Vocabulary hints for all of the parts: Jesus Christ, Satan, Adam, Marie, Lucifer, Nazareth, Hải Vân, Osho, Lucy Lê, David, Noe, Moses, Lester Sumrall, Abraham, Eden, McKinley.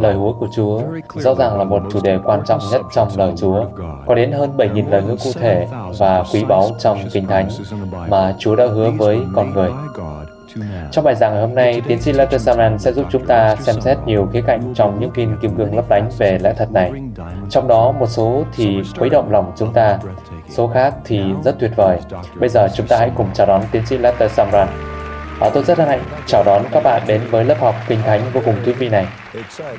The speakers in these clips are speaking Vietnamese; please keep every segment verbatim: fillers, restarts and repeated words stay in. Lời hứa của Chúa rõ ràng là một chủ đề quan trọng nhất trong lời Chúa. Có đến hơn bảy nghìn lời hứa cụ thể và quý báu trong Kinh Thánh mà Chúa đã hứa với con người. Trong bài giảng ngày hôm nay, tiến sĩ Lester Sumrall sẽ giúp chúng ta xem xét nhiều khía cạnh trong những viên kim cương lấp lánh về lẽ thật này. Trong đó, một số thì khuấy động lòng chúng ta, số khác thì rất tuyệt vời. Bây giờ chúng ta hãy cùng chào đón tiến sĩ Lester Sumrall. À, tôi rất hân hạnh chào đón các bạn đến với lớp học Kinh Thánh vô cùng thú vị này.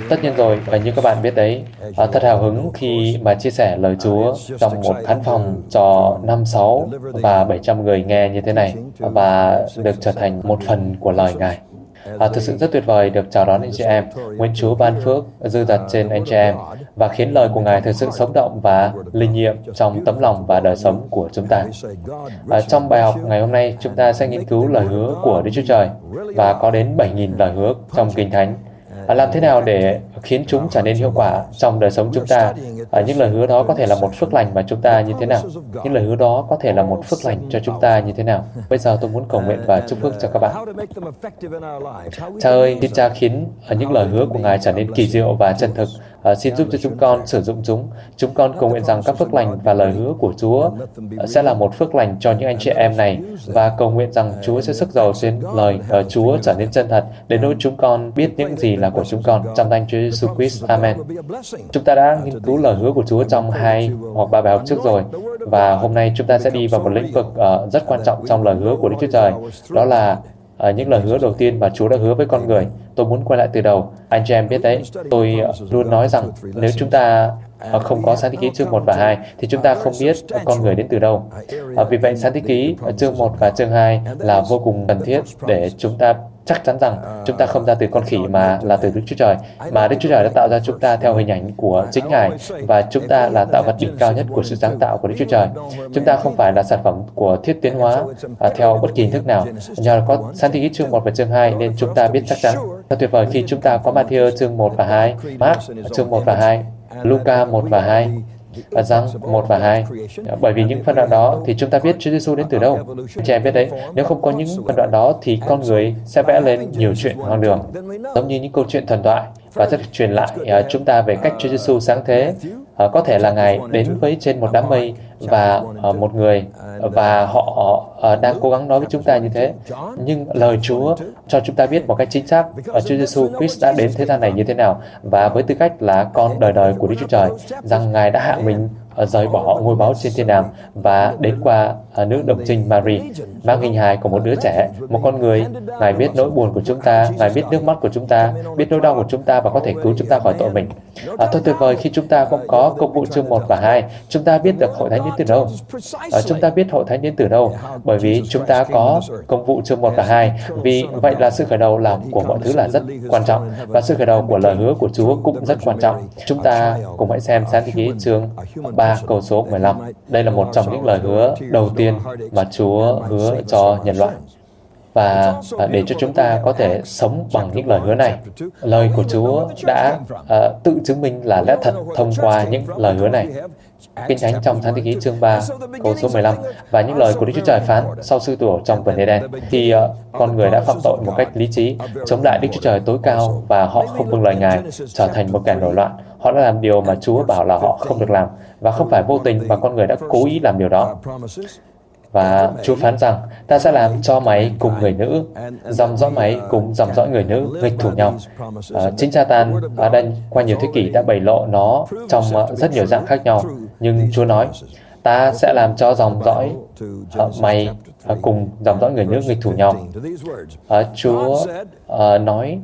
Tất nhiên rồi, và như các bạn biết đấy, à, thật hào hứng khi mà chia sẻ lời Chúa trong một khán phòng cho năm, sáu và bảy trăm người nghe như thế này và được trở thành một phần của lời Ngài. À, thực sự rất tuyệt vời được chào đón anh chị em. Nguyện Chúa ban phước dư dật trên anh chị em và khiến lời của Ngài thực sự sống động và linh nghiệm trong tấm lòng và đời sống của chúng ta. À, trong bài học ngày hôm nay, chúng ta sẽ nghiên cứu lời hứa của Đức Chúa Trời và có đến bảy nghìn lời hứa trong Kinh Thánh. À, làm thế nào để khiến chúng trở nên hiệu quả trong đời sống chúng ta? À, những lời hứa đó có thể là một phước lành mà chúng ta như thế nào? Những lời hứa đó có thể là một phước lành cho chúng ta như thế nào? Bây giờ tôi muốn cầu nguyện và chúc phước cho các bạn. Cha ơi, xin Cha khiến những lời hứa của Ngài trở nên kỳ diệu và chân thực. À, xin giúp cho chúng con sử dụng chúng. Chúng con cầu nguyện rằng các phước lành và lời hứa của Chúa sẽ là một phước lành cho những anh chị em này và cầu nguyện rằng Chúa sẽ sức giàu trên lời uh, Chúa trở nên chân thật đến nỗi chúng con biết những gì là của chúng con trong danh Chúa Jesus Christ. Amen. Chúng ta đã nghiên cứu lời hứa của Chúa trong hai hoặc ba bài học trước rồi và hôm nay chúng ta sẽ đi vào một lĩnh vực uh, rất quan trọng trong lời hứa của Đức Chúa Trời, đó là À, những lời hứa đầu tiên mà Chúa đã hứa với con người. Tôi muốn quay lại từ đầu. Anh chị em biết đấy, tôi uh, luôn nói rằng nếu chúng ta uh, không có Sáng Thế Ký chương một và hai thì chúng ta không biết uh, con người đến từ đâu. Uh, vì vậy, Sáng Thế Ký uh, chương một và chương hai là vô cùng cần thiết để chúng ta chắc chắn rằng chúng ta không ra từ con khỉ mà là từ Đức Chúa Trời, mà Đức Chúa Trời đã tạo ra chúng ta theo hình ảnh của chính Ngài và chúng ta là tạo vật đỉnh cao nhất của sự sáng tạo của Đức Chúa Trời. Chúng ta không phải là sản phẩm của thiết tiến hóa à, theo bất kỳ hình thức nào. Nhờ có Sáng Thế Ký chương một và chương hai nên chúng ta biết chắc chắn. Thật tuyệt vời khi chúng ta có Ma-thi-ơ chương một và hai, Mác chương một và hai, Luca một và hai, và Giăng một và hai. Bởi vì những phân đoạn đó thì chúng ta biết Chúa Giê-xu đến từ đâu. Chị em biết đấy, nếu không có những phân đoạn đó thì con người sẽ vẽ lên nhiều chuyện hoang đường, giống như những câu chuyện thần thoại và sẽ truyền lại chúng ta về cách Chúa Giê-xu sáng thế. Có thể là Ngài đến với trên một đám mây và một người và họ đang cố gắng nói với chúng ta như thế. Nhưng lời Chúa cho chúng ta biết một cách chính xác Chúa Giê-xu Christ đã đến thế gian này như thế nào và với tư cách là con đời đời của Đức Chúa Trời, rằng Ngài đã hạ mình rời bỏ ngôi báu trên thiên đàng và đến qua nữ đồng trinh Marie, mang hình hài của một đứa trẻ, một con người. Ngài biết nỗi buồn của chúng ta, Ngài biết nước mắt của chúng ta, biết nỗi đau của chúng ta và có thể cứu chúng ta khỏi tội mình. À, thật tuyệt vời khi chúng ta không có công vụ chương một và hai, chúng ta biết được hội thánh đến từ đâu. À, chúng ta biết hội thánh đến từ đâu bởi vì chúng ta có công vụ chương một và hai. Vì vậy là sự khởi đầu làm của mọi thứ là rất quan trọng và sự khởi đầu của lời hứa của Chúa cũng rất quan trọng. Chúng ta cùng hãy xem Sáng Thế Ký chương ba câu số mười lăm. Đây là một trong những lời hứa đầu tiên mà Chúa hứa cho nhân loại. Và để cho chúng ta có thể sống bằng những lời hứa này, lời của Chúa đã uh, tự chứng minh là lẽ thật thông qua những lời hứa này. Kinh Thánh trong Sáng Thế Ký chương ba, câu số mười lăm, và những lời của Đức Chúa Trời phán sau sư tử trong vườn Eden, thì uh, con người đã phạm tội một cách lý trí, chống lại Đức Chúa Trời tối cao và họ không vâng lời Ngài, trở thành một kẻ nổi loạn. Họ đã làm điều mà Chúa bảo là họ không được làm, và không phải vô tình mà con người đã cố ý làm điều đó. Và Chúa phán rằng, ta sẽ làm cho mày cùng người nữ, dòng dõi mày cùng dòng dõi người nữ nghịch thủ nhau. À, chính Satan ở đây qua nhiều thế kỷ đã bày lộ nó trong rất nhiều dạng khác nhau. Nhưng Chúa nói, ta sẽ làm cho dòng dõi uh, mày uh, cùng dòng dõi người nữ nghịch thủ nhau. Uh, Chúa uh, nói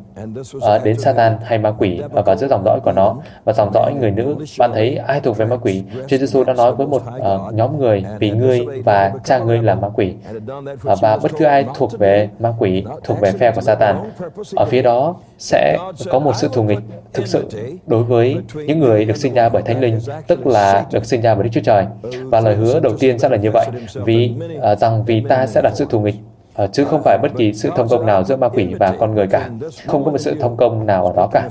uh, đến Satan hay ma quỷ uh, và giữa dòng dõi của nó và dòng dõi người nữ. Bạn thấy ai thuộc về ma quỷ? Chúa Giê-xu đã nói với một uh, nhóm người, vì ngươi và cha ngươi là ma quỷ. Uh, và bất cứ ai thuộc về ma quỷ, thuộc về phe của Satan, ở phía đó sẽ có một sự thù nghịch thực sự đối với những người được sinh ra bởi Thánh Linh, tức là được sinh ra bởi Đức Chúa Trời. Và lời hứa đầu tiên sẽ là như vậy, vì uh, rằng vì ta sẽ đặt sự thù nghịch, uh, chứ không phải bất kỳ sự thông công nào giữa ma quỷ và con người cả. Không có một sự thông công nào ở đó cả.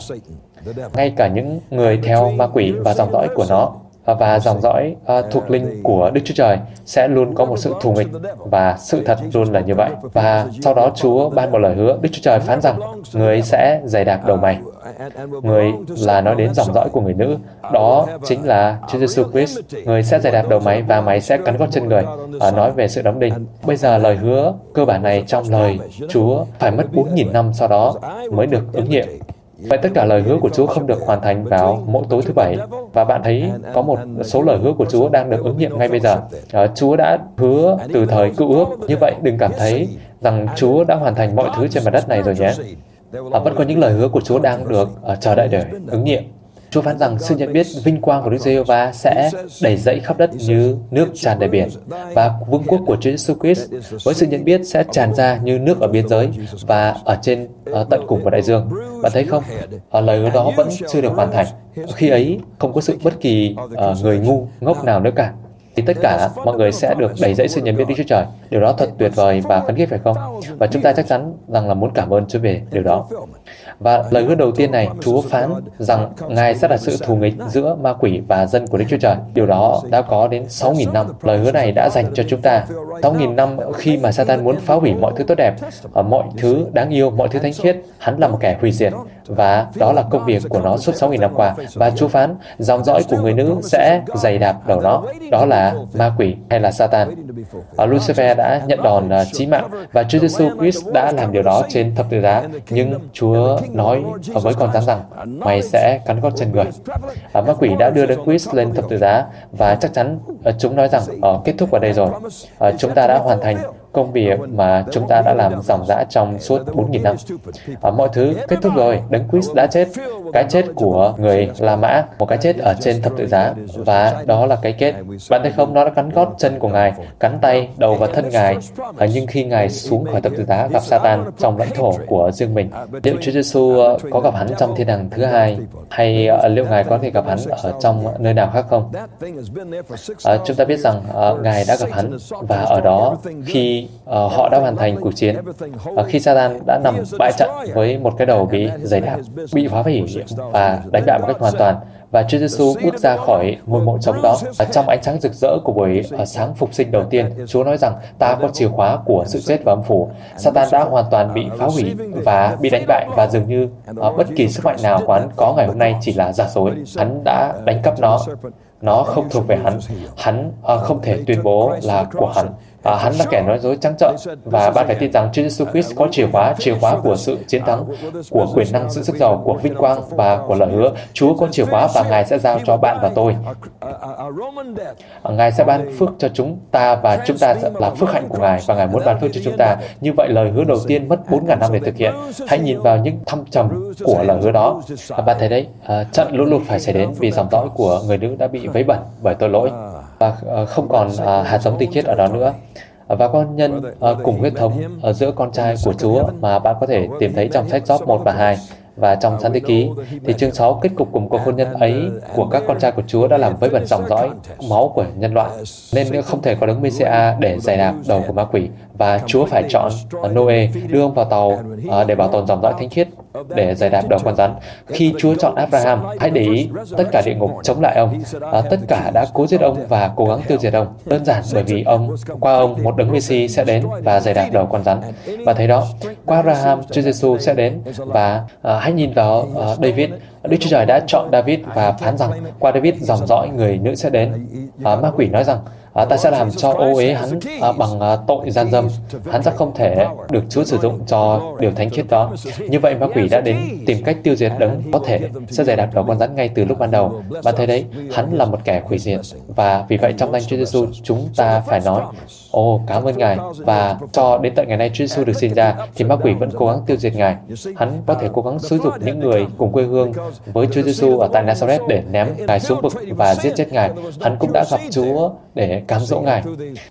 Ngay cả những người theo ma quỷ và dòng dõi của nó, và dòng dõi uh, thuộc linh của Đức Chúa Trời sẽ luôn có một sự thù nghịch, và sự thật luôn là như vậy. Và sau đó Chúa ban một lời hứa, Đức Chúa Trời phán rằng người sẽ giày đạp đầu mày. Người là nói đến dòng dõi của người nữ, đó chính là Chúa Jesus Christ. Người sẽ giày đạp đầu mày và mày sẽ cắn gót chân người, uh, nói về sự đóng đinh. Bây giờ lời hứa cơ bản này trong lời Chúa phải mất bốn nghìn năm sau đó mới được ứng nghiệm. Vậy tất cả lời hứa của Chúa không được hoàn thành vào mỗi tối thứ Bảy. Và bạn thấy có một số lời hứa của Chúa đang được ứng nghiệm ngay bây giờ. À, Chúa đã hứa từ thời cựu ước. Như vậy đừng cảm thấy rằng Chúa đã hoàn thành mọi thứ trên mặt đất này rồi nhé. À, vẫn có những lời hứa của Chúa đang được uh, chờ đợi để ứng nghiệm. Chúa phán rằng sự nhận biết vinh quang của Đức Giê-hô-va sẽ đầy dẫy khắp đất như nước tràn đầy biển, và vương quốc của Chúa Jesus Christ với sự nhận biết sẽ tràn ra như nước ở biên giới và ở trên ở tận cùng của đại dương. Bạn thấy không? Ở lời hứa đó vẫn chưa được hoàn thành. Khi ấy không có sự bất kỳ uh, người ngu ngốc nào nữa cả. Thì tất cả mọi người sẽ được đầy dẫy sự nhận biết Đức Chúa Trời. Điều đó thật tuyệt vời và phấn khích phải không? Và chúng ta chắc chắn rằng là muốn cảm ơn Chúa về điều đó. Và lời hứa đầu tiên này, Chúa phán rằng Ngài sẽ đặt sự thù nghịch giữa ma quỷ và dân của Đức Chúa Trời. Điều đó đã có đến sáu nghìn năm. Lời hứa này đã dành cho chúng ta. sáu nghìn năm khi mà Satan muốn phá hủy mọi thứ tốt đẹp, mọi thứ đáng yêu, mọi thứ thánh khiết. Hắn là một kẻ hủy diệt. Và đó là công việc của nó suốt sáu nghìn năm qua. Và Chúa phán, dòng dõi của người nữ sẽ giày đạp đầu nó. Đó là ma quỷ hay là Satan. À, Lucifer đã nhận đòn uh, chí mạng, và Chúa Jesus Christ đã làm điều đó trên thập tự giá. Nhưng Chúa nói với con rắn rằng, mày sẽ cắn gót chân người. À, ma quỷ đã đưa Đức Christ lên thập tự giá, và chắc chắn uh, chúng nói rằng, uh, kết thúc ở đây rồi. Uh, chúng ta đã hoàn thành công việc mà chúng ta đã làm ròng rã trong suốt bốn nghìn năm. À, mọi thứ kết thúc rồi, Đấng Christ đã chết. Cái chết của người La Mã, một cái chết ở trên thập tự giá, và đó là cái kết. Bạn thấy không, nó đã cắn gót chân của Ngài, cắn tay, đầu và thân Ngài. À, nhưng khi Ngài xuống khỏi thập tự giá gặp Satan trong lãnh thổ của riêng mình, liệu Chúa Giê-xu có gặp hắn trong thiên đàng thứ hai, hay liệu Ngài có thể gặp hắn ở trong nơi nào khác không? À, chúng ta biết rằng à, Ngài đã gặp hắn, và ở đó khi Uh, họ đã hoàn thành cuộc chiến. Uh, khi Satan đã nằm bại trận với một cái đầu bị giày đạp, bị phá hủy và đánh bại một cách hoàn toàn, và Chúa Giê-xu bước ra khỏi ngôi mộ trống đó. Ở trong ánh sáng rực rỡ của buổi sáng phục sinh đầu tiên, Chúa nói rằng ta có chìa khóa của sự chết và âm phủ. Satan đã hoàn toàn bị phá hủy và bị đánh bại, và dường như uh, bất kỳ sức mạnh nào hắn có ngày hôm nay chỉ là giả dối. Hắn đã đánh cắp nó. Nó không thuộc về hắn. Hắn uh, không thể tuyên bố là của hắn. À, hắn là kẻ nói dối trắng trợn, và bạn phải tin rằng Chúa Jesus Christ có chìa khóa, chìa khóa của sự chiến thắng, của quyền năng, sự sức giàu, của vinh quang và của lời hứa. Chúa có chìa khóa và Ngài sẽ giao cho bạn và tôi. Ngài sẽ ban phước cho chúng ta, và chúng ta là phước hạnh của Ngài, và Ngài muốn ban phước cho chúng ta. Như vậy lời hứa đầu tiên mất bốn nghìn năm để thực hiện. Hãy nhìn vào những thâm trầm của lời hứa đó. À, bạn thấy đấy, à, trận lũ lụt phải xảy đến vì dòng dõi của người nữ đã bị vấy bẩn bởi tội lỗi, và à, không còn à, hạt giống tinh khiết ở đó nữa. Và con nhân uh, cùng huyết thống uh, giữa con trai của Chúa mà bạn có thể tìm thấy trong sách Gióp một và hai và trong Sáng Thế Ký, thì chương sáu kết cục cùng cuộc hôn nhân ấy của các con trai của Chúa đã làm vấy bẩn dòng dõi máu của nhân loại, nên không thể có Đấng Mêsia để giày đạp đầu của ma quỷ, và Chúa phải chọn uh, Noe, đưa ông vào tàu uh, để bảo tồn dòng dõi thánh khiết để giày đạp đầu con rắn. Khi Chúa chọn Abraham, hãy để ý tất cả địa ngục chống lại ông, à, tất cả đã cố giết ông và cố gắng tiêu diệt ông, đơn giản bởi vì ông qua ông một Đấng Mêsia sẽ đến và giày đạp đầu con rắn. Và thấy đó, qua Abraham Chúa Giêsu sẽ đến, và à, hãy nhìn vào à, David. Đức Chúa Trời đã chọn David và phán rằng qua David dòng dõi người nữ sẽ đến. À, ma quỷ nói rằng à, ta sẽ làm cho ô uế hắn à, bằng à, tội gian dâm. Hắn sẽ không thể được Chúa sử dụng cho điều thánh khiết đó. Như vậy ma quỷ đã đến tìm cách tiêu diệt Đấng có thể sẽ giày đạp đầu con rắn ngay từ lúc ban đầu. Bạn thấy đấy, hắn là một kẻ hủy diệt, và vì vậy trong danh Chúa Giêsu chúng ta phải nói Ồ, oh, cảm ơn Ngài. Và cho đến tận ngày nay Chúa Giêsu được sinh ra, thì ma quỷ vẫn cố gắng tiêu diệt Ngài. Hắn có thể cố gắng xúi dục những người cùng quê hương với Chúa Giêsu ở tại Nazareth để ném Ngài xuống vực và giết chết Ngài. Hắn cũng đã gặp Chúa để cám dỗ Ngài.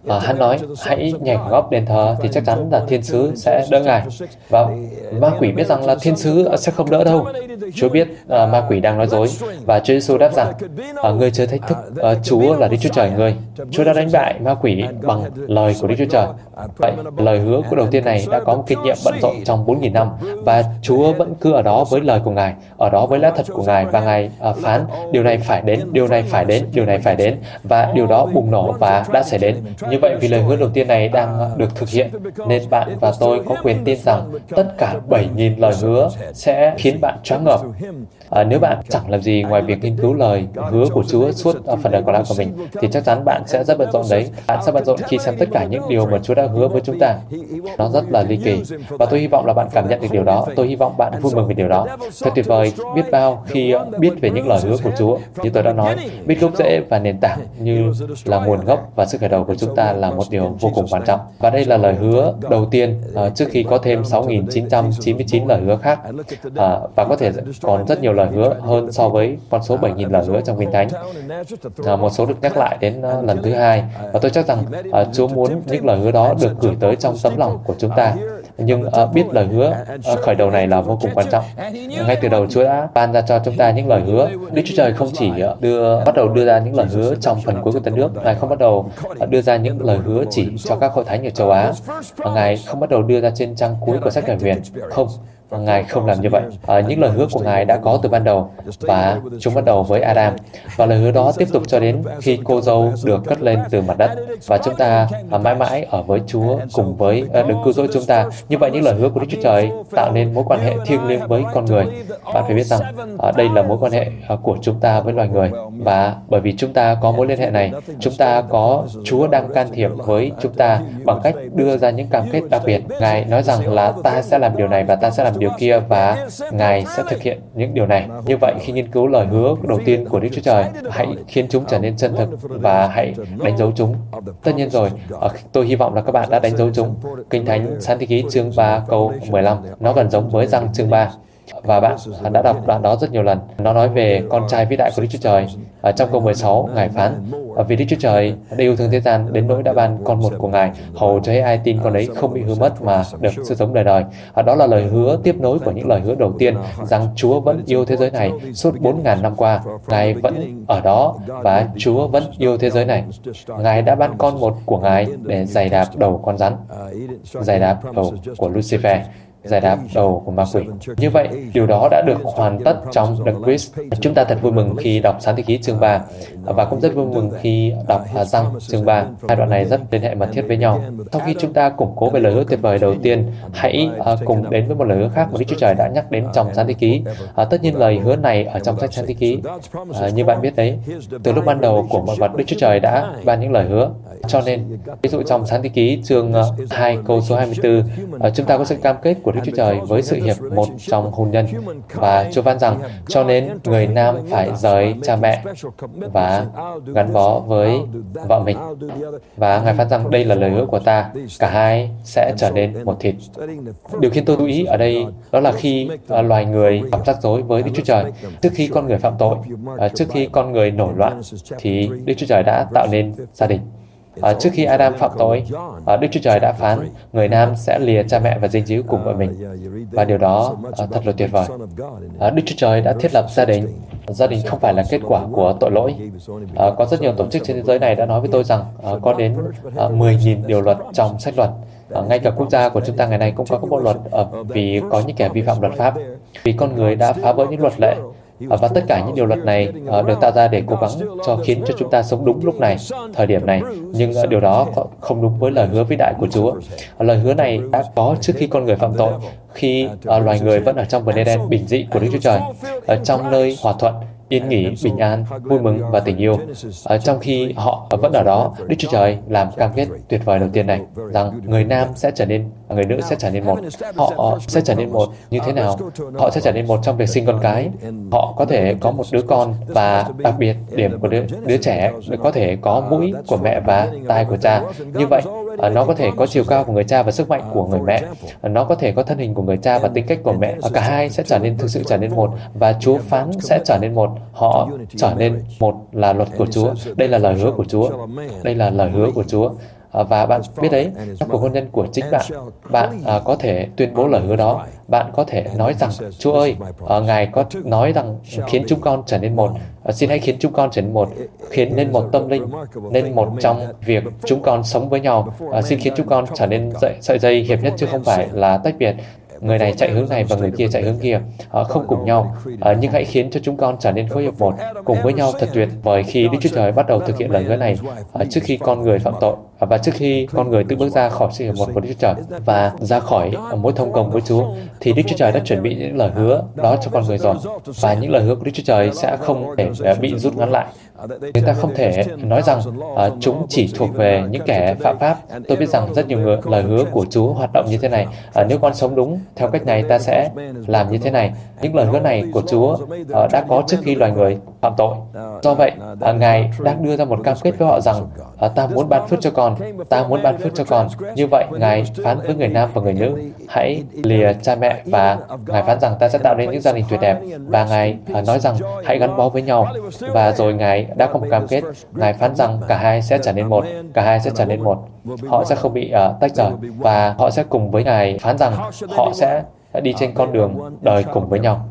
À, hắn nói, hãy nhảy khỏi góc đền thờ thì chắc chắn là thiên sứ sẽ đỡ Ngài. Và ma quỷ biết rằng là thiên sứ sẽ không đỡ đâu. Chúa biết à, ma quỷ đang nói dối, và Chúa Giêsu đáp rằng, à, ngươi chớ thách thức à, Chúa là Đức Chúa Trời ngươi. Chúa đã đánh bại ma quỷ bằng lời của Đức Chúa Trời. Vậy, lời hứa của đầu tiên này đã có một kinh nghiệm bận rộn trong bốn nghìn năm, và Chúa vẫn cứ ở đó với lời của Ngài, ở đó với lá thật của Ngài, và Ngài uh, phán điều này phải đến, điều này phải đến, điều này phải đến, và điều đó bùng nổ và đã xảy đến. Như vậy, vì lời hứa đầu tiên này đang được thực hiện, nên bạn và tôi có quyền tin rằng tất cả bảy nghìn lời hứa sẽ khiến bạn choáng ngợp. À, nếu bạn chẳng làm gì ngoài việc nghiên cứu lời hứa của Chúa suốt phần đời còn lại của mình, thì chắc chắn bạn sẽ rất bận rộn đấy. Bạn sẽ bận rộn khi xem tất cả những điều mà Chúa đã hứa với chúng ta. Nó rất là ly kỳ, và tôi hy vọng là bạn cảm nhận được điều đó. Tôi hy vọng bạn vui mừng về điều đó. Thật tuyệt vời biết bao khi biết về những lời hứa của Chúa. Như tôi đã nói, biết gốc rễ và nền tảng như là nguồn gốc và sự khởi đầu của chúng ta là một điều vô cùng quan trọng. Và đây là lời hứa đầu tiên uh, trước khi có thêm sáu nghìn chín trăm chín mươi chín lời hứa khác, uh, và có thể còn rất nhiều lời hứa hơn so với con số bảy nghìn lời hứa trong Kinh Thánh. Uh, một số được nhắc lại đến uh, lần thứ hai, và tôi chắc rằng uh, Chúa muốn những lời hứa đó được gửi tới trong tấm lòng của chúng ta. Nhưng uh, biết lời hứa uh, khởi đầu này là vô cùng quan trọng. Ngay từ đầu, Chúa đã ban ra cho chúng ta những lời hứa. Đức Chúa Trời không chỉ đưa bắt đầu đưa ra những lời hứa trong phần cuối của Tân Ước. Ngài không bắt đầu đưa ra những lời hứa chỉ cho các hội thánh ở châu Á. Ngài không bắt đầu đưa ra trên trang cuối của sách Khải Huyền. Không, Ngài không làm như vậy. À, những lời hứa của Ngài đã có từ ban đầu, và chúng bắt đầu với Adam. Và lời hứa đó tiếp tục cho đến khi cô dâu được cất lên từ mặt đất, và chúng ta à, mãi mãi ở với Chúa cùng với à, đấng cứu rỗi chúng ta. Như vậy, những lời hứa của Đức Chúa Trời tạo nên mối quan hệ thiêng liêng với con người. Bạn phải biết rằng à, đây là mối quan hệ à, của chúng ta với loài người, và bởi vì chúng ta có mối liên hệ này, chúng ta có Chúa đang can thiệp với chúng ta bằng cách đưa ra những cam kết đặc biệt. Ngài nói rằng là ta sẽ làm điều này và ta sẽ làm điều kia, và Ngài sẽ thực hiện những điều này. Như vậy, khi nghiên cứu lời hứa đầu tiên của Đức Chúa Trời, hãy khiến chúng trở nên chân thực và hãy đánh dấu chúng. Tất nhiên rồi, tôi hy vọng là các bạn đã đánh dấu chúng. Kinh Thánh Sáng Thế Ký chương ba câu mười lăm, nó gần giống với Răng chương ba. Và bạn đã đọc đoạn đó rất nhiều lần. Nó nói về con trai vĩ đại của Đức Chúa Trời. Ở trong câu mười sáu, Ngài phán: vì Đức Chúa Trời đã yêu thương thế gian đến nỗi đã ban con một của Ngài, hầu cho ai tin con ấy không bị hư mất mà được sự sống đời đời. Đó là lời hứa tiếp nối của những lời hứa đầu tiên, rằng Chúa vẫn yêu thế giới này suốt bốn nghìn năm qua. Ngài vẫn ở đó, và Chúa vẫn yêu thế giới này. Ngài đã ban con một của Ngài để giày đạp đầu con rắn, giày đạp đầu của Lucifer, giải đáp đầu của ma quỷ. Như vậy, điều đó đã được hoàn tất trong Đấng Christ. Chúng ta thật vui mừng khi đọc Sáng Thế Ký chương ba, và cũng rất vui mừng khi đọc Răng chương ba. Hai đoạn này rất liên hệ mật thiết với nhau. Sau khi chúng ta củng cố về lời hứa tuyệt vời đầu tiên, hãy uh, cùng đến với một lời hứa khác mà Đức Chúa Trời đã nhắc đến trong Sáng Thế Ký. Uh, tất nhiên, lời hứa này ở trong sách Sáng Thế Ký, uh, như bạn biết đấy, từ lúc ban đầu của mọi vật, Đức Chúa Trời đã ban những lời hứa. Cho nên, ví dụ trong Sáng Thế Ký chương hai câu số hai mươi tư, uh, chúng ta có sự cam kết của Đức Chúa Trời với sự hiệp một trong hôn nhân, và Chúa phán rằng cho nên người nam phải rời cha mẹ và gắn bó với vợ mình, và Ngài phán rằng đây là lời hứa của ta, cả hai sẽ trở nên một thịt. Điều khiến tôi chú ý ở đây đó là khi uh, loài người phạm rắc rối với Đức Chúa Trời, trước khi con người phạm tội, uh, trước khi con người nổi loạn, thì Đức Chúa Trời đã tạo nên gia đình. À, trước khi Adam phạm tội, à, Đức Chúa Trời đã phán người nam sẽ lìa cha mẹ và dính díu cùng vợ mình, và điều đó à, thật là tuyệt vời. À, Đức Chúa Trời đã thiết lập gia đình. Gia đình không phải là kết quả của tội lỗi. À, có rất nhiều tổ chức trên thế giới này đã nói với tôi rằng à, có đến à, mười nghìn điều luật trong sách luật. À, ngay cả quốc gia của chúng ta ngày nay cũng có các bộ luật à, vì có những kẻ vi phạm luật pháp, vì con người đã phá vỡ những luật lệ. Và tất cả những điều luật này uh, được tạo ra để cố gắng cho khiến cho chúng ta sống đúng lúc này, thời điểm này. Nhưng uh, điều đó không đúng với lời hứa vĩ đại của Chúa. Uh, lời hứa này đã có trước khi con người phạm tội, khi uh, loài người vẫn ở trong vườn Eden bình dị của Đức Chúa Trời, ở trong nơi hòa thuận, yên nghỉ, bình an, vui mừng và tình yêu. À, trong khi họ vẫn ở đó, Đức Chúa Trời làm cam kết tuyệt vời đầu tiên này, rằng người nam sẽ trở nên, người nữ sẽ trở nên một. Họ sẽ trở nên một như thế nào? Họ sẽ trở nên một trong việc sinh con cái. Họ có thể có một đứa con, và đặc biệt điểm của đứa, đứa trẻ có thể có mũi của mẹ và tai của cha. Như vậy, à, nó có thể có chiều cao của người cha và sức mạnh của người mẹ. À, nó có thể có thân hình của người cha và tính cách của mẹ. À, cả hai sẽ trở nên thực sự trở nên một, và Chúa phán sẽ trở nên một. Họ trở nên một là luật của Chúa. Đây là lời hứa của Chúa. Đây là lời hứa của Chúa. Và bạn biết đấy, trong cuộc hôn nhân của chính bạn, bạn uh, có thể tuyên bố lời hứa đó. Bạn có thể nói rằng, Chúa ơi, uh, Ngài có nói rằng khiến chúng con trở nên một. Uh, xin hãy khiến chúng con trở nên một, khiến nên một tâm linh, nên một trong việc chúng con sống với nhau. Uh, xin khiến chúng con trở nên dậy, sợi dây hiệp nhất chứ không phải là tách biệt. Người này chạy hướng này và người kia chạy hướng kia, à, không cùng nhau, à, nhưng hãy khiến cho chúng con trở nên phối hợp một, cùng với nhau thật tuyệt vời khi Đức Chúa Trời bắt đầu thực hiện lời hứa này, à, trước khi con người phạm tội, à, và trước khi con người tự bước ra khỏi sự hiệp một của Đức Chúa Trời và ra khỏi mối thông công với Chúa, thì Đức Chúa Trời đã chuẩn bị những lời hứa đó cho con người rồi, và những lời hứa của Đức Chúa Trời sẽ không thể bị rút ngắn lại. Chúng ta không thể nói rằng uh, chúng chỉ thuộc về những kẻ phạm pháp. Tôi biết rằng rất nhiều người lời hứa của Chúa hoạt động như thế này. Uh, nếu con sống đúng theo cách này, ta sẽ làm như thế này. Những lời hứa này của Chúa uh, đã có trước khi loài người phạm tội. Do vậy, uh, Ngài đang đưa ra một cam kết với họ rằng uh, ta muốn ban phước cho con, ta muốn ban phước cho con. Như vậy, Ngài phán với người nam và người nữ, hãy lìa cha mẹ, và Ngài phán rằng ta sẽ tạo nên những gia đình tuyệt đẹp, và Ngài uh, nói rằng hãy gắn bó với nhau, và rồi Ngài đã có một cam kết. Ngài phán rằng cả hai sẽ trở nên một, cả hai sẽ trở nên một. Họ sẽ không bị uh, tách rời, và họ sẽ cùng với Ngài phán rằng họ sẽ đi trên con đường đời cùng với nhau.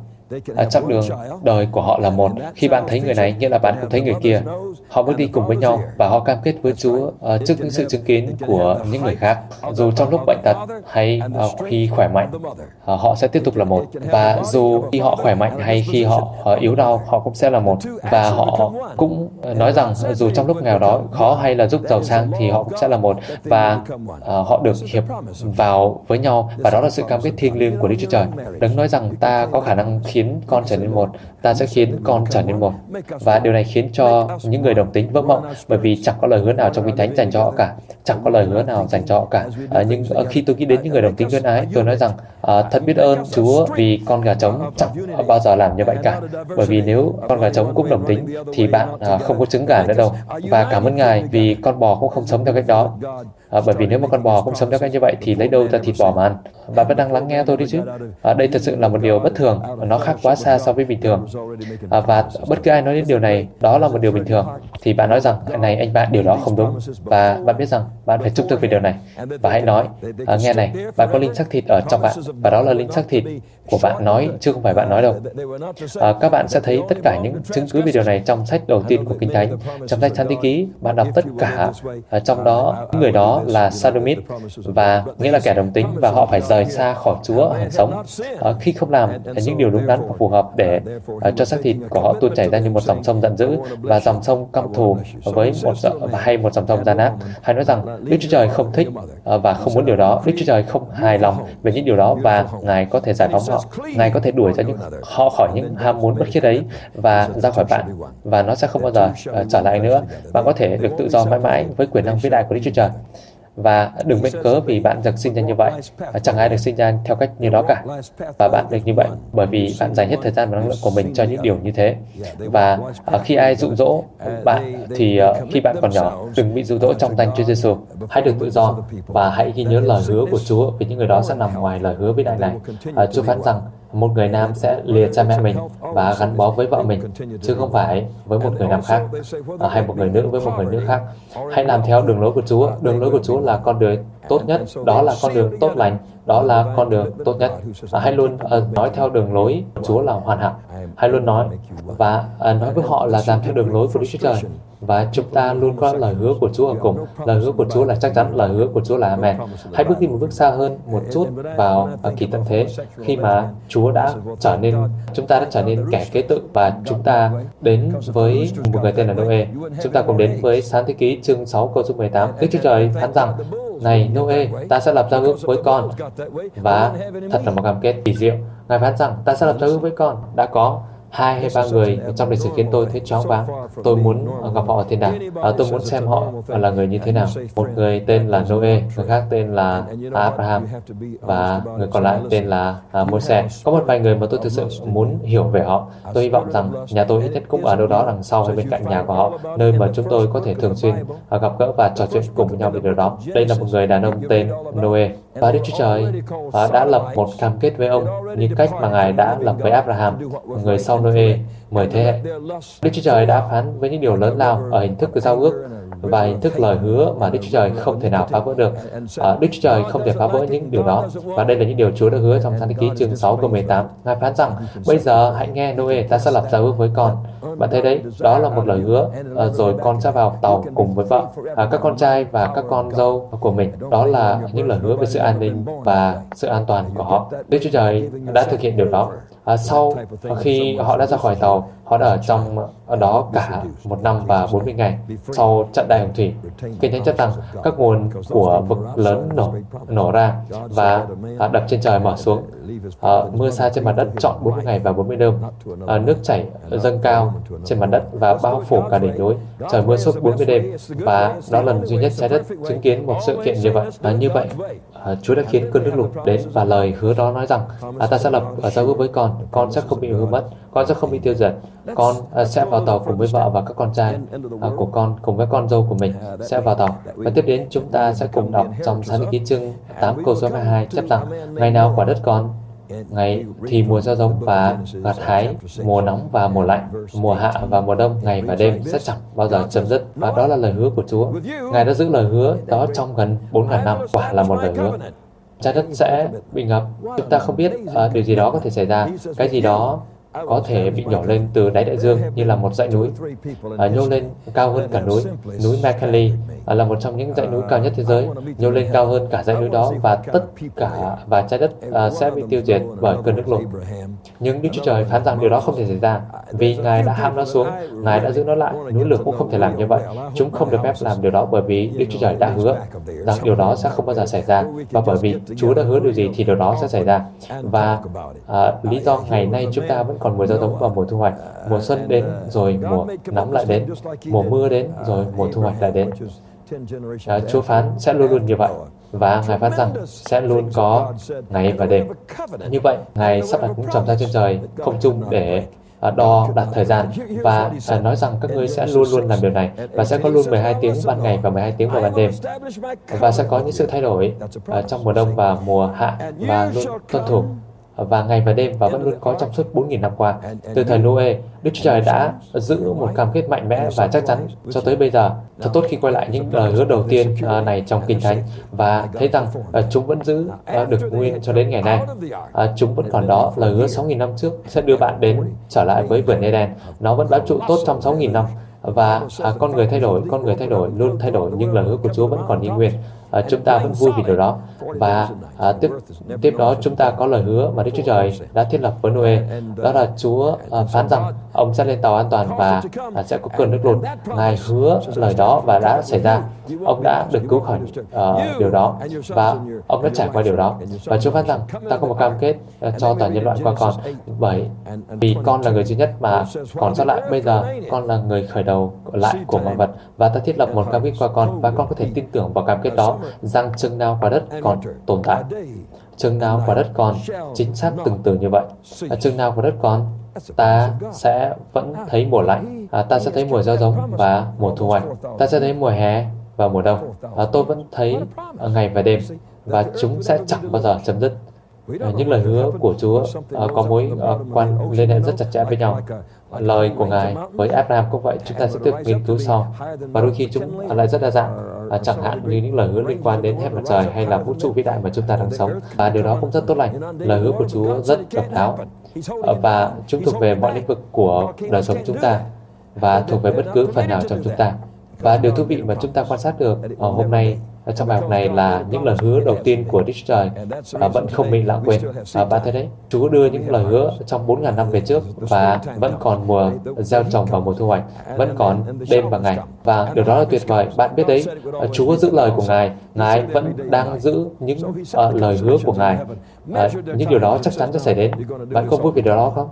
À, chặng đường đời của họ là một. Khi bạn thấy người này, nghĩa là bạn cũng thấy người kia. Họ bước đi cùng với nhau và họ cam kết với Chúa uh, trước những sự chứng kiến của những người khác. Dù trong lúc bệnh tật hay uh, khi khỏe mạnh, uh, họ sẽ tiếp tục là một. Và dù khi họ khỏe mạnh hay khi họ uh, yếu đau, họ cũng sẽ là một. Và họ cũng nói rằng dù trong lúc nghèo đó khó hay là giúp giàu sang thì họ cũng sẽ là một. Và uh, họ được hiệp vào với nhau, và đó là sự cam kết thiêng liêng của Đức Chúa Trời. Đấng nói rằng ta có khả năng khi khiến con trở nên một, ta sẽ khiến con trở nên một. Và điều này khiến cho những người đồng tính vỡ mộng, bởi vì chẳng có lời hứa nào trong Kinh Thánh dành cho họ cả. Chẳng có lời hứa nào dành cho họ cả. À, nhưng à, khi tôi nghĩ đến những người đồng tính duyên ái, tôi nói rằng à, thật biết ơn Chúa vì con gà trống chẳng bao giờ làm như vậy cả. Bởi vì nếu con gà trống cũng đồng tính thì bạn à, không có trứng gà nữa đâu. Và cảm ơn Ngài vì con bò cũng không sống theo cách đó. À, bởi vì nếu mà con bò cũng sống theo cách như vậy thì lấy đâu ra thịt bò mà ăn. Bạn vẫn đang lắng nghe tôi đấy chứ. À, đây thật sự là một điều bất thường. Nó khác quá xa so với bình thường. À, và bất cứ ai nói đến điều này, đó là một điều bình thường, thì bạn nói rằng, này anh bạn, điều đó không đúng. Và bạn biết rằng, bạn phải trung thực về điều này. Và hãy nói, à, nghe này, bạn có linh xác thịt ở trong bạn, và đó là linh xác thịt của bạn nói, chứ không phải bạn nói đâu. À, các bạn sẽ thấy tất cả những chứng cứ về điều này trong sách đầu tiên của Kinh Thánh. Trong sách Sáng Thế Ký, bạn đọc tất cả, à, trong đó, những người đó là Sodomit, và nghĩa là kẻ đồng tính, và họ phải rời xa khỏi Chúa hàng sống. À, khi không làm những điều đúng đắn và phù hợp để uh, cho xác thịt của họ tuôn chảy ra như một dòng sông giận dữ và dòng sông căm thù với một uh, hay một dòng sông gian ác. Hay nói rằng Đức Chúa Trời không thích uh, và không muốn điều đó. Đức Chúa Trời không hài lòng về những điều đó, và Ngài có thể giải phóng họ. Ngài có thể đuổi ra những họ khỏi những ham muốn bất khiết ấy và ra khỏi bạn, và nó sẽ không bao giờ uh, trở lại nữa. Bạn có thể được tự do mãi mãi với quyền năng vĩ đại của Đức Chúa Trời. Và đừng mệnh cớ vì bạn được sinh ra như vậy. Chẳng ai được sinh ra theo cách như đó cả. Và bạn được như vậy bởi vì bạn dành hết thời gian và năng lượng của mình cho những điều như thế. Và khi ai dụ dỗ bạn thì khi bạn còn nhỏ, đừng bị dụ dỗ trong danh Chúa Giêsu. Hãy được tự do và hãy ghi nhớ lời hứa của Chúa, vì những người đó sẽ nằm ngoài lời hứa vĩ đại này. Chúa phán rằng một người nam sẽ lìa cha mẹ mình và gắn bó với vợ mình, chứ không phải với một người nam khác, hay một người nữ với một người nữ khác. Hãy làm theo đường lối của Chúa. Đường lối của Chúa là con đường tốt nhất, đó là con đường tốt lành, đó là con đường tốt nhất. Hãy luôn uh, nói theo đường lối Chúa là hoàn hảo. Hãy luôn nói và uh, nói với họ là làm theo đường lối của Đức Chúa Trời. Và chúng ta luôn có lời hứa của Chúa ở cùng. Lời hứa của Chúa là chắc chắn, lời hứa của Chúa là amen. Hãy bước đi một bước xa hơn một chút vào kỳ tân thế, khi mà Chúa đã trở nên, chúng ta đã trở nên kẻ kế tự, và chúng ta đến với một người tên là Noe. Chúng ta cùng đến với Sáng Thế Ký chương sáu câu số mười tám. Đức Chúa Trời phán rằng, này Noe, ta sẽ lập giao ước với con. Và thật là một cam kết kỳ diệu. Ngài phán rằng, ta sẽ lập giao ước với con. Đã có hai hay ba người trong lịch sử khiến tôi thấy choáng váng. Tôi muốn gặp họ ở thiên đàng. À, tôi muốn xem họ là người như thế nào. Một người tên là Noe, người khác tên là Abraham, và người còn lại tên là Moses. Có một vài người mà tôi thực sự muốn hiểu về họ. Tôi hy vọng rằng nhà tôi ít nhất cũng ở đâu đó đằng sau hay bên cạnh nhà của họ, nơi mà chúng tôi có thể thường xuyên gặp gỡ và trò chuyện cùng với nhau về điều đó. Đây là một người đàn ông tên Noe. Và Đức Chúa Trời đã lập một cam kết với ông như cách mà Ngài đã lập với Abraham, người sau Noe mười thế hệ. Đức Chúa Trời đã phán với những điều lớn lao ở hình thức giao ước và hình thức lời hứa mà Đức Chúa Trời không thể nào phá vỡ được. À, Đức Chúa Trời không thể phá vỡ những điều đó, và đây là những điều Chúa đã hứa trong Sáng thế ký chương sáu câu mười tám. Ngài phán rằng: "Bây giờ hãy nghe Noe, ta sẽ lập giao ước với con." Bạn thấy đấy, đó là một lời hứa. À, rồi con sẽ vào tàu cùng với vợ, à, các con trai và các con dâu của mình. Đó là những lời hứa về sự an ninh và sự an toàn của họ. Đức Chúa Trời đã thực hiện điều đó. À, sau khi họ đã ra khỏi tàu, họ đã ở trong đó cả một năm và bốn mươi ngày. Sau trận đại hồng thủy, Kinh Thánh cho rằng các nguồn của vực lớn nổ, nổ ra và à, đập trên trời mở xuống. À, mưa sa trên mặt đất trọn bốn mươi ngày và bốn mươi đêm. À, nước chảy dâng cao trên mặt đất và bao phủ cả đỉnh núi. Trời mưa suốt bốn mươi đêm, và đó là lần duy nhất trái đất chứng kiến một sự kiện như vậy. À, như vậy, à, Chúa đã khiến cơn nước lụt đến, và lời hứa đó nói rằng: à, ta sẽ lập giao ước với con, con sẽ không bị hư mất, con sẽ không bị tiêu diệt, con à, sẽ vào tàu cùng với vợ và các con trai à, của con cùng với con dâu của mình sẽ vào tàu. Và tiếp đến chúng ta sẽ cùng đọc trong Sáng thế ký chương tám câu số hai mươi hai chép rằng: "Ngày nào quả đất con ngày thì mùa gieo giống và gặt hái, mùa nóng và mùa lạnh, mùa hạ và mùa đông, ngày và đêm sẽ chẳng bao giờ chấm dứt." Và đó là lời hứa của Chúa. Ngài đã giữ lời hứa đó trong gần bốn nghìn năm. Quả là một lời hứa. Trái đất sẽ bị ngập. Chúng ta không biết uh, điều gì đó có thể xảy ra. Cái gì đó có thể bị nhổ lên từ đáy đại dương như là một dãy núi, à, nhô lên cao hơn cả núi. Núi McKinley à, là một trong những dãy núi cao nhất thế giới, nhô lên cao hơn cả dãy núi đó, và tất cả và trái đất à, sẽ bị tiêu diệt bởi cơn nước lụt. Nhưng Đức Chúa Trời phán rằng điều đó không thể xảy ra, vì Ngài đã hãm nó xuống, Ngài đã giữ nó lại. Núi lửa cũng không thể làm như vậy. Chúng không được phép làm điều đó, bởi vì Đức Chúa Trời đã hứa rằng điều đó sẽ không bao giờ xảy ra, và bởi vì Chúa đã hứa điều gì thì điều đó sẽ xảy ra. Và à, lý do ngày nay chúng ta vẫn còn mùa gieo giống và mùa thu hoạch, mùa xuân đến rồi mùa nóng lại đến, mùa mưa đến rồi mùa thu hoạch lại đến. À, Chúa phán sẽ luôn luôn như vậy, và Ngài phán rằng sẽ luôn có ngày và đêm. Như vậy, Ngài sắp đặt những chòm sao trên trời không trung để đo đặt thời gian, và uh, nói rằng các ngươi sẽ luôn luôn làm điều này, và sẽ có luôn mười hai tiếng ban ngày và mười hai tiếng vào ban đêm, và sẽ có những sự thay đổi uh, trong mùa đông và mùa hạ, và luôn tuân thủ và ngày và đêm, và vẫn luôn có trong suốt bốn nghìn năm qua. Từ thời Noe, Đức Chúa Trời đã giữ một cam kết mạnh mẽ và chắc chắn cho tới bây giờ. Thật tốt khi quay lại những lời hứa đầu tiên này trong Kinh Thánh và thấy rằng chúng vẫn giữ được nguyên cho đến ngày nay. Chúng vẫn còn đó. Lời hứa sáu nghìn năm trước sẽ đưa bạn đến trở lại với vườn Eden. Nó vẫn bám trụ tốt trong sáu nghìn năm, và à, con người thay đổi, con người thay đổi, luôn thay đổi, nhưng lời hứa của Chúa vẫn còn y nguyên. À, chúng ta vẫn vui vì điều đó. Và à, tiếp tiếp đó chúng ta có lời hứa mà Đức Chúa Trời đã thiết lập với Noe. Đó là Chúa à, phán rằng ông sẽ lên tàu an toàn và à, sẽ có cơn nước lụt. Ngài hứa lời đó và đã xảy ra. Ông đã được cứu khỏi à, điều đó, và ông đã trải qua điều đó. Và Chúa phán rằng ta có một cam kết à, cho toàn nhân loại qua con, bởi vì con là người duy nhất mà còn sót lại. Bây giờ con là người khởi đầu lại của mọi vật, và ta thiết lập một cam kết qua con, và con có thể tin tưởng vào cam kết đó rằng chừng nào quả đất còn tồn tại, chừng nào quả đất còn, chính xác từng từ như vậy, à, chừng nào quả đất còn, ta sẽ vẫn thấy mùa lạnh, à, ta sẽ thấy mùa gieo giống và mùa thu hoạch, ta sẽ thấy mùa hè và mùa đông, à, tôi vẫn thấy ngày và đêm, và chúng sẽ chẳng bao giờ chấm dứt. À, những lời hứa của Chúa à, có mối à, quan liên hệ rất chặt chẽ với nhau. Lời của Ngài với Abraham cũng vậy, chúng ta sẽ tiếp nghiên cứu sau, và đôi khi chúng lại rất đa dạng, à, chẳng hạn như những lời hứa liên quan đến hệ mặt trời hay là vũ trụ vĩ đại mà chúng ta đang sống, và điều đó cũng rất tốt lành. Lời hứa của Chúa rất độc đáo, à, và chúng thuộc về mọi lĩnh vực của đời sống chúng ta, và thuộc về bất cứ phần nào trong chúng ta. Và điều thú vị mà chúng ta quan sát được à, hôm nay trong bài học này là những lời hứa đầu tiên của Đức Chúa Trời à, vẫn không bị lãng quên. À, bạn thấy đấy, Chúa đưa những lời hứa trong bốn nghìn năm về trước, và vẫn còn mùa gieo trồng và mùa thu hoạch, vẫn còn đêm và ngày, và điều đó là tuyệt vời. Bạn biết đấy, à, Chúa giữ lời của Ngài, Ngài vẫn đang giữ những à, lời hứa của Ngài. À, những điều đó chắc chắn sẽ xảy đến. Bạn có vui vì điều đó không?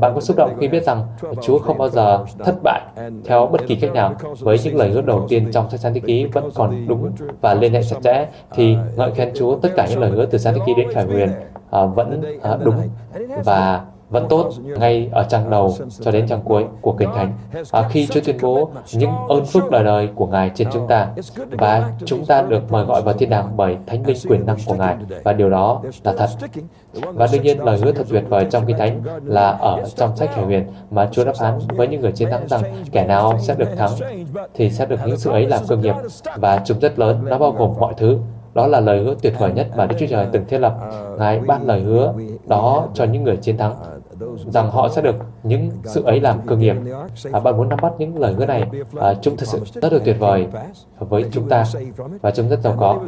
Bạn có xúc động khi biết rằng Chúa không bao giờ thất bại theo bất kỳ cách nào, với những lời hứa đầu tiên trong sách Sáng thế ký vẫn còn đúng và liên hệ chặt chẽ, thì ngợi khen Chúa tất cả những lời hứa từ Sáng thế ký đến Khải Huyền à, vẫn à, đúng và vẫn tốt ngay ở trang đầu cho đến trang cuối của Kinh Thánh, à, khi Chúa tuyên bố những ơn phúc đời đời của Ngài trên chúng ta, và chúng ta được mời gọi vào thiên đàng bởi Thánh Linh quyền năng của Ngài, và điều đó là thật. Và đương nhiên lời hứa thật tuyệt vời trong Kinh Thánh là ở trong sách Khải Huyền mà Chúa đã phán với những người chiến thắng rằng kẻ nào sẽ được thắng thì sẽ được những sự ấy làm cơ nghiệp, và chúng rất lớn, nó bao gồm mọi thứ. Đó là lời hứa tuyệt vời nhất mà Đức Chúa Trời từng thiết lập. Ngài ban lời hứa đó cho những người chiến thắng, rằng họ sẽ được những sự ấy làm cơ nghiệp. À, bạn muốn nắm bắt những lời hứa này, à, chúng thực sự rất được tuyệt vời với chúng ta, và chúng rất giàu có.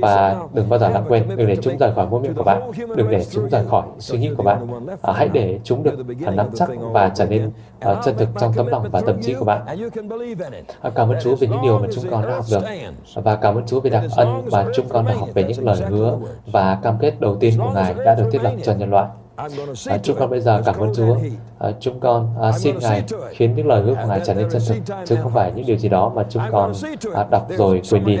Và đừng bao giờ lãng quên, đừng để chúng rời khỏi môi miệng của bạn, đừng để chúng rời khỏi suy nghĩ của bạn. À, hãy để chúng được nắm chắc và trở nên uh, chân thực trong tấm lòng và tâm trí của bạn. À, cảm ơn Chúa vì những điều mà chúng con đã học được, và cảm ơn Chúa vì đặc ân mà chúng con đã học về những lời hứa và cam kết đầu tiên của Ngài đã được thiết lập cho nhân loại. À, chúng con bây giờ cảm ơn Chúa. À, chúng con à, xin Ngài khiến những lời hứa của Ngài trở nên chân thực, chứ không phải những điều gì đó mà chúng con à, đọc rồi quên đi.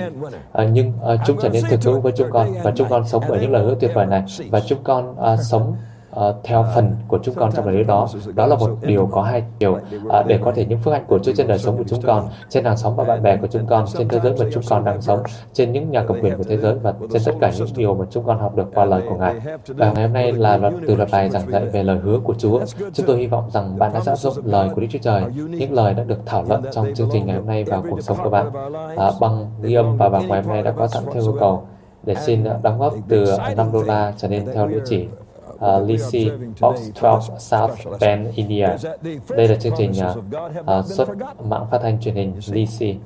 À, nhưng à, chúng trở nên thực hữu với chúng con, và chúng con sống bởi những lời hứa tuyệt vời này, và chúng con à, sống à, theo phần của chúng con trong lời hứa đó. Đó là một điều có hai điều, à, để có thể những phước hạnh của Chúa trên đời sống của chúng con, trên hàng xóm và bạn bè của chúng con, trên thế giới mà chúng con đang sống, trên những nhà cầm quyền của thế giới, và trên tất cả những điều mà chúng con học được qua lời của Ngài. Và ngày hôm nay là loạt từ loạt bài giảng dạy về lời hứa của Chúa. Chúng tôi hy vọng rằng bạn đã áp dụng lời của Đức Chúa Trời, những lời đã được thảo luận trong chương trình ngày hôm nay vào cuộc sống của bạn. À, bằng ghi âm và bảng ngày hôm nay đã có sẵn theo yêu cầu để xin đóng góp từ năm đô la trở nên theo địa chỉ Uh, Lisi, Box mười hai, South Bend, India. Đây là chương trình uh, xuất mạng phát thanh truyền hình Lisi.